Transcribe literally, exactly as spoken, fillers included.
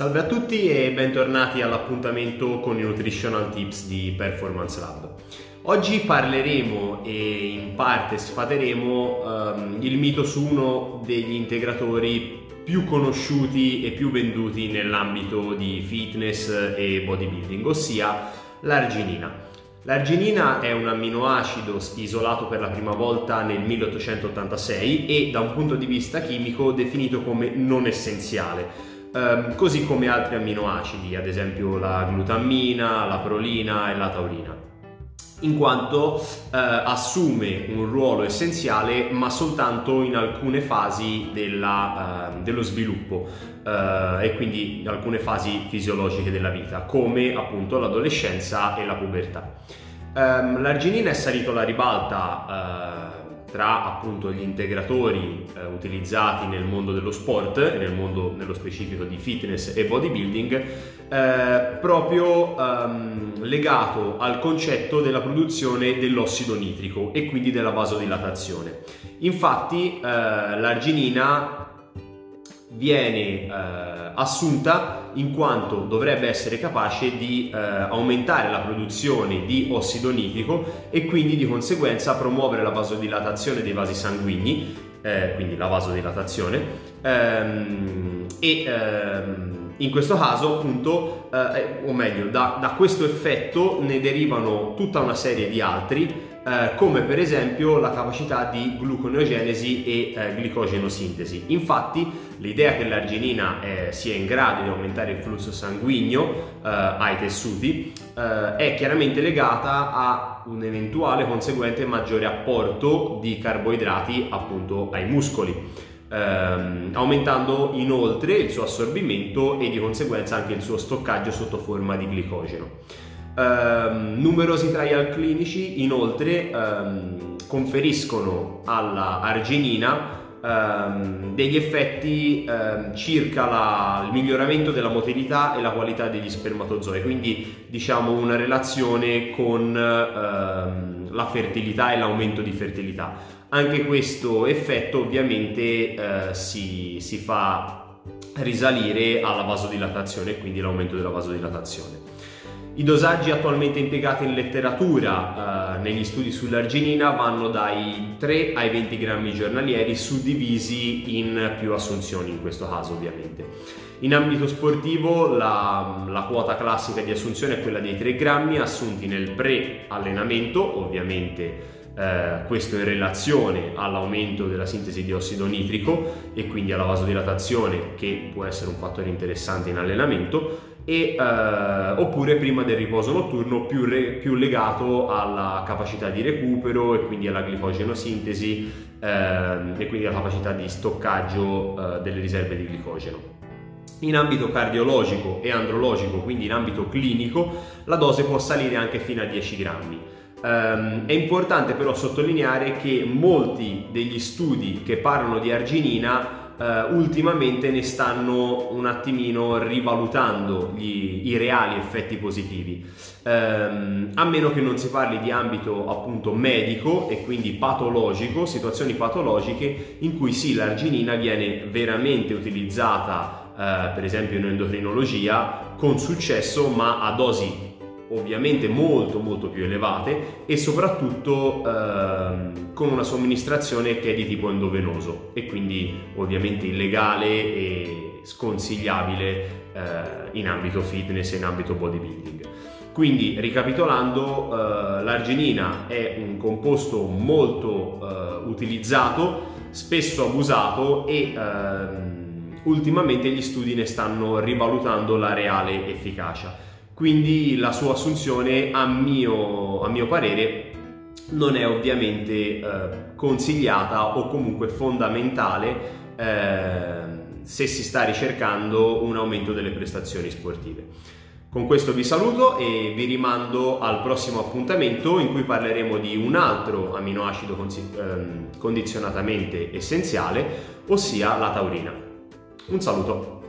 Salve a tutti e bentornati all'appuntamento con i Nutritional Tips di Performance Lab. Oggi parleremo e in parte sfateremo um, il mito su uno degli integratori più conosciuti e più venduti nell'ambito di fitness e bodybuilding, ossia l'arginina. L'arginina è un amminoacido isolato per la prima volta nel milleottocentottantasei e da un punto di vista chimico definito come non essenziale. Um, così come altri amminoacidi, ad esempio la glutammina, la prolina e la taurina, in quanto uh, assume un ruolo essenziale ma soltanto in alcune fasi della, uh, dello sviluppo uh, e quindi in alcune fasi fisiologiche della vita, come appunto l'adolescenza e la pubertà. Um, l'arginina è salito alla ribalta uh, tra appunto gli integratori eh, utilizzati nel mondo dello sport e nel mondo nello specifico di fitness e bodybuilding, eh, proprio ehm, legato al concetto della produzione dell'ossido nitrico e quindi della vasodilatazione. Infatti eh, l'arginina viene eh, assunta in quanto dovrebbe essere capace di eh, aumentare la produzione di ossido nitrico e quindi di conseguenza promuovere la vasodilatazione dei vasi sanguigni, eh, quindi la vasodilatazione, ehm, e ehm, in questo caso appunto, eh, o meglio, da, da questo effetto ne derivano tutta una serie di altri, Eh, come per esempio la capacità di gluconeogenesi e eh, glicogenosintesi. Infatti l'idea che l'arginina eh, sia in grado di aumentare il flusso sanguigno eh, ai tessuti eh, è chiaramente legata a un eventuale conseguente maggiore apporto di carboidrati appunto ai muscoli, ehm, aumentando inoltre il suo assorbimento e di conseguenza anche il suo stoccaggio sotto forma di glicogeno. Um, numerosi trial clinici inoltre um, conferiscono alla arginina um, degli effetti um, circa la, il miglioramento della motilità e la qualità degli spermatozoi, quindi diciamo una relazione con um, la fertilità e l'aumento di fertilità. Anche questo effetto ovviamente uh, si, si fa risalire alla vasodilatazione e quindi l'aumento della vasodilatazione. I dosaggi attualmente impiegati in letteratura eh, negli studi sull'arginina vanno dai tre ai venti grammi giornalieri, suddivisi in più assunzioni in questo caso ovviamente. In ambito sportivo la, la quota classica di assunzione è quella dei tre grammi assunti nel pre-allenamento, ovviamente eh, questo in relazione all'aumento della sintesi di ossido nitrico e quindi alla vasodilatazione, che può essere un fattore interessante in allenamento, E, eh, oppure prima del riposo notturno, più, re, più legato alla capacità di recupero e quindi alla glicogenosintesi eh, e quindi alla capacità di stoccaggio eh, delle riserve di glicogeno. In ambito cardiologico e andrologico, quindi in ambito clinico, la dose può salire anche fino a dieci grammi. Um, è importante però sottolineare che molti degli studi che parlano di arginina uh, ultimamente ne stanno un attimino rivalutando gli, i reali effetti positivi, um, a meno che non si parli di ambito appunto medico e quindi patologico, situazioni patologiche in cui sì, l'arginina viene veramente utilizzata uh, per esempio in endocrinologia con successo, ma a dosi ovviamente molto molto più elevate e soprattutto ehm, con una somministrazione che è di tipo endovenoso e quindi ovviamente illegale e sconsigliabile eh, in ambito fitness e in ambito bodybuilding. Quindi, ricapitolando, eh, l'arginina è un composto molto eh, utilizzato, spesso abusato e ehm, ultimamente gli studi ne stanno rivalutando la reale efficacia. Quindi la sua assunzione, a mio, a mio parere, non è ovviamente eh, consigliata o comunque fondamentale eh, se si sta ricercando un aumento delle prestazioni sportive. Con questo vi saluto e vi rimando al prossimo appuntamento, in cui parleremo di un altro amminoacido con, eh, condizionatamente essenziale, ossia la taurina. Un saluto!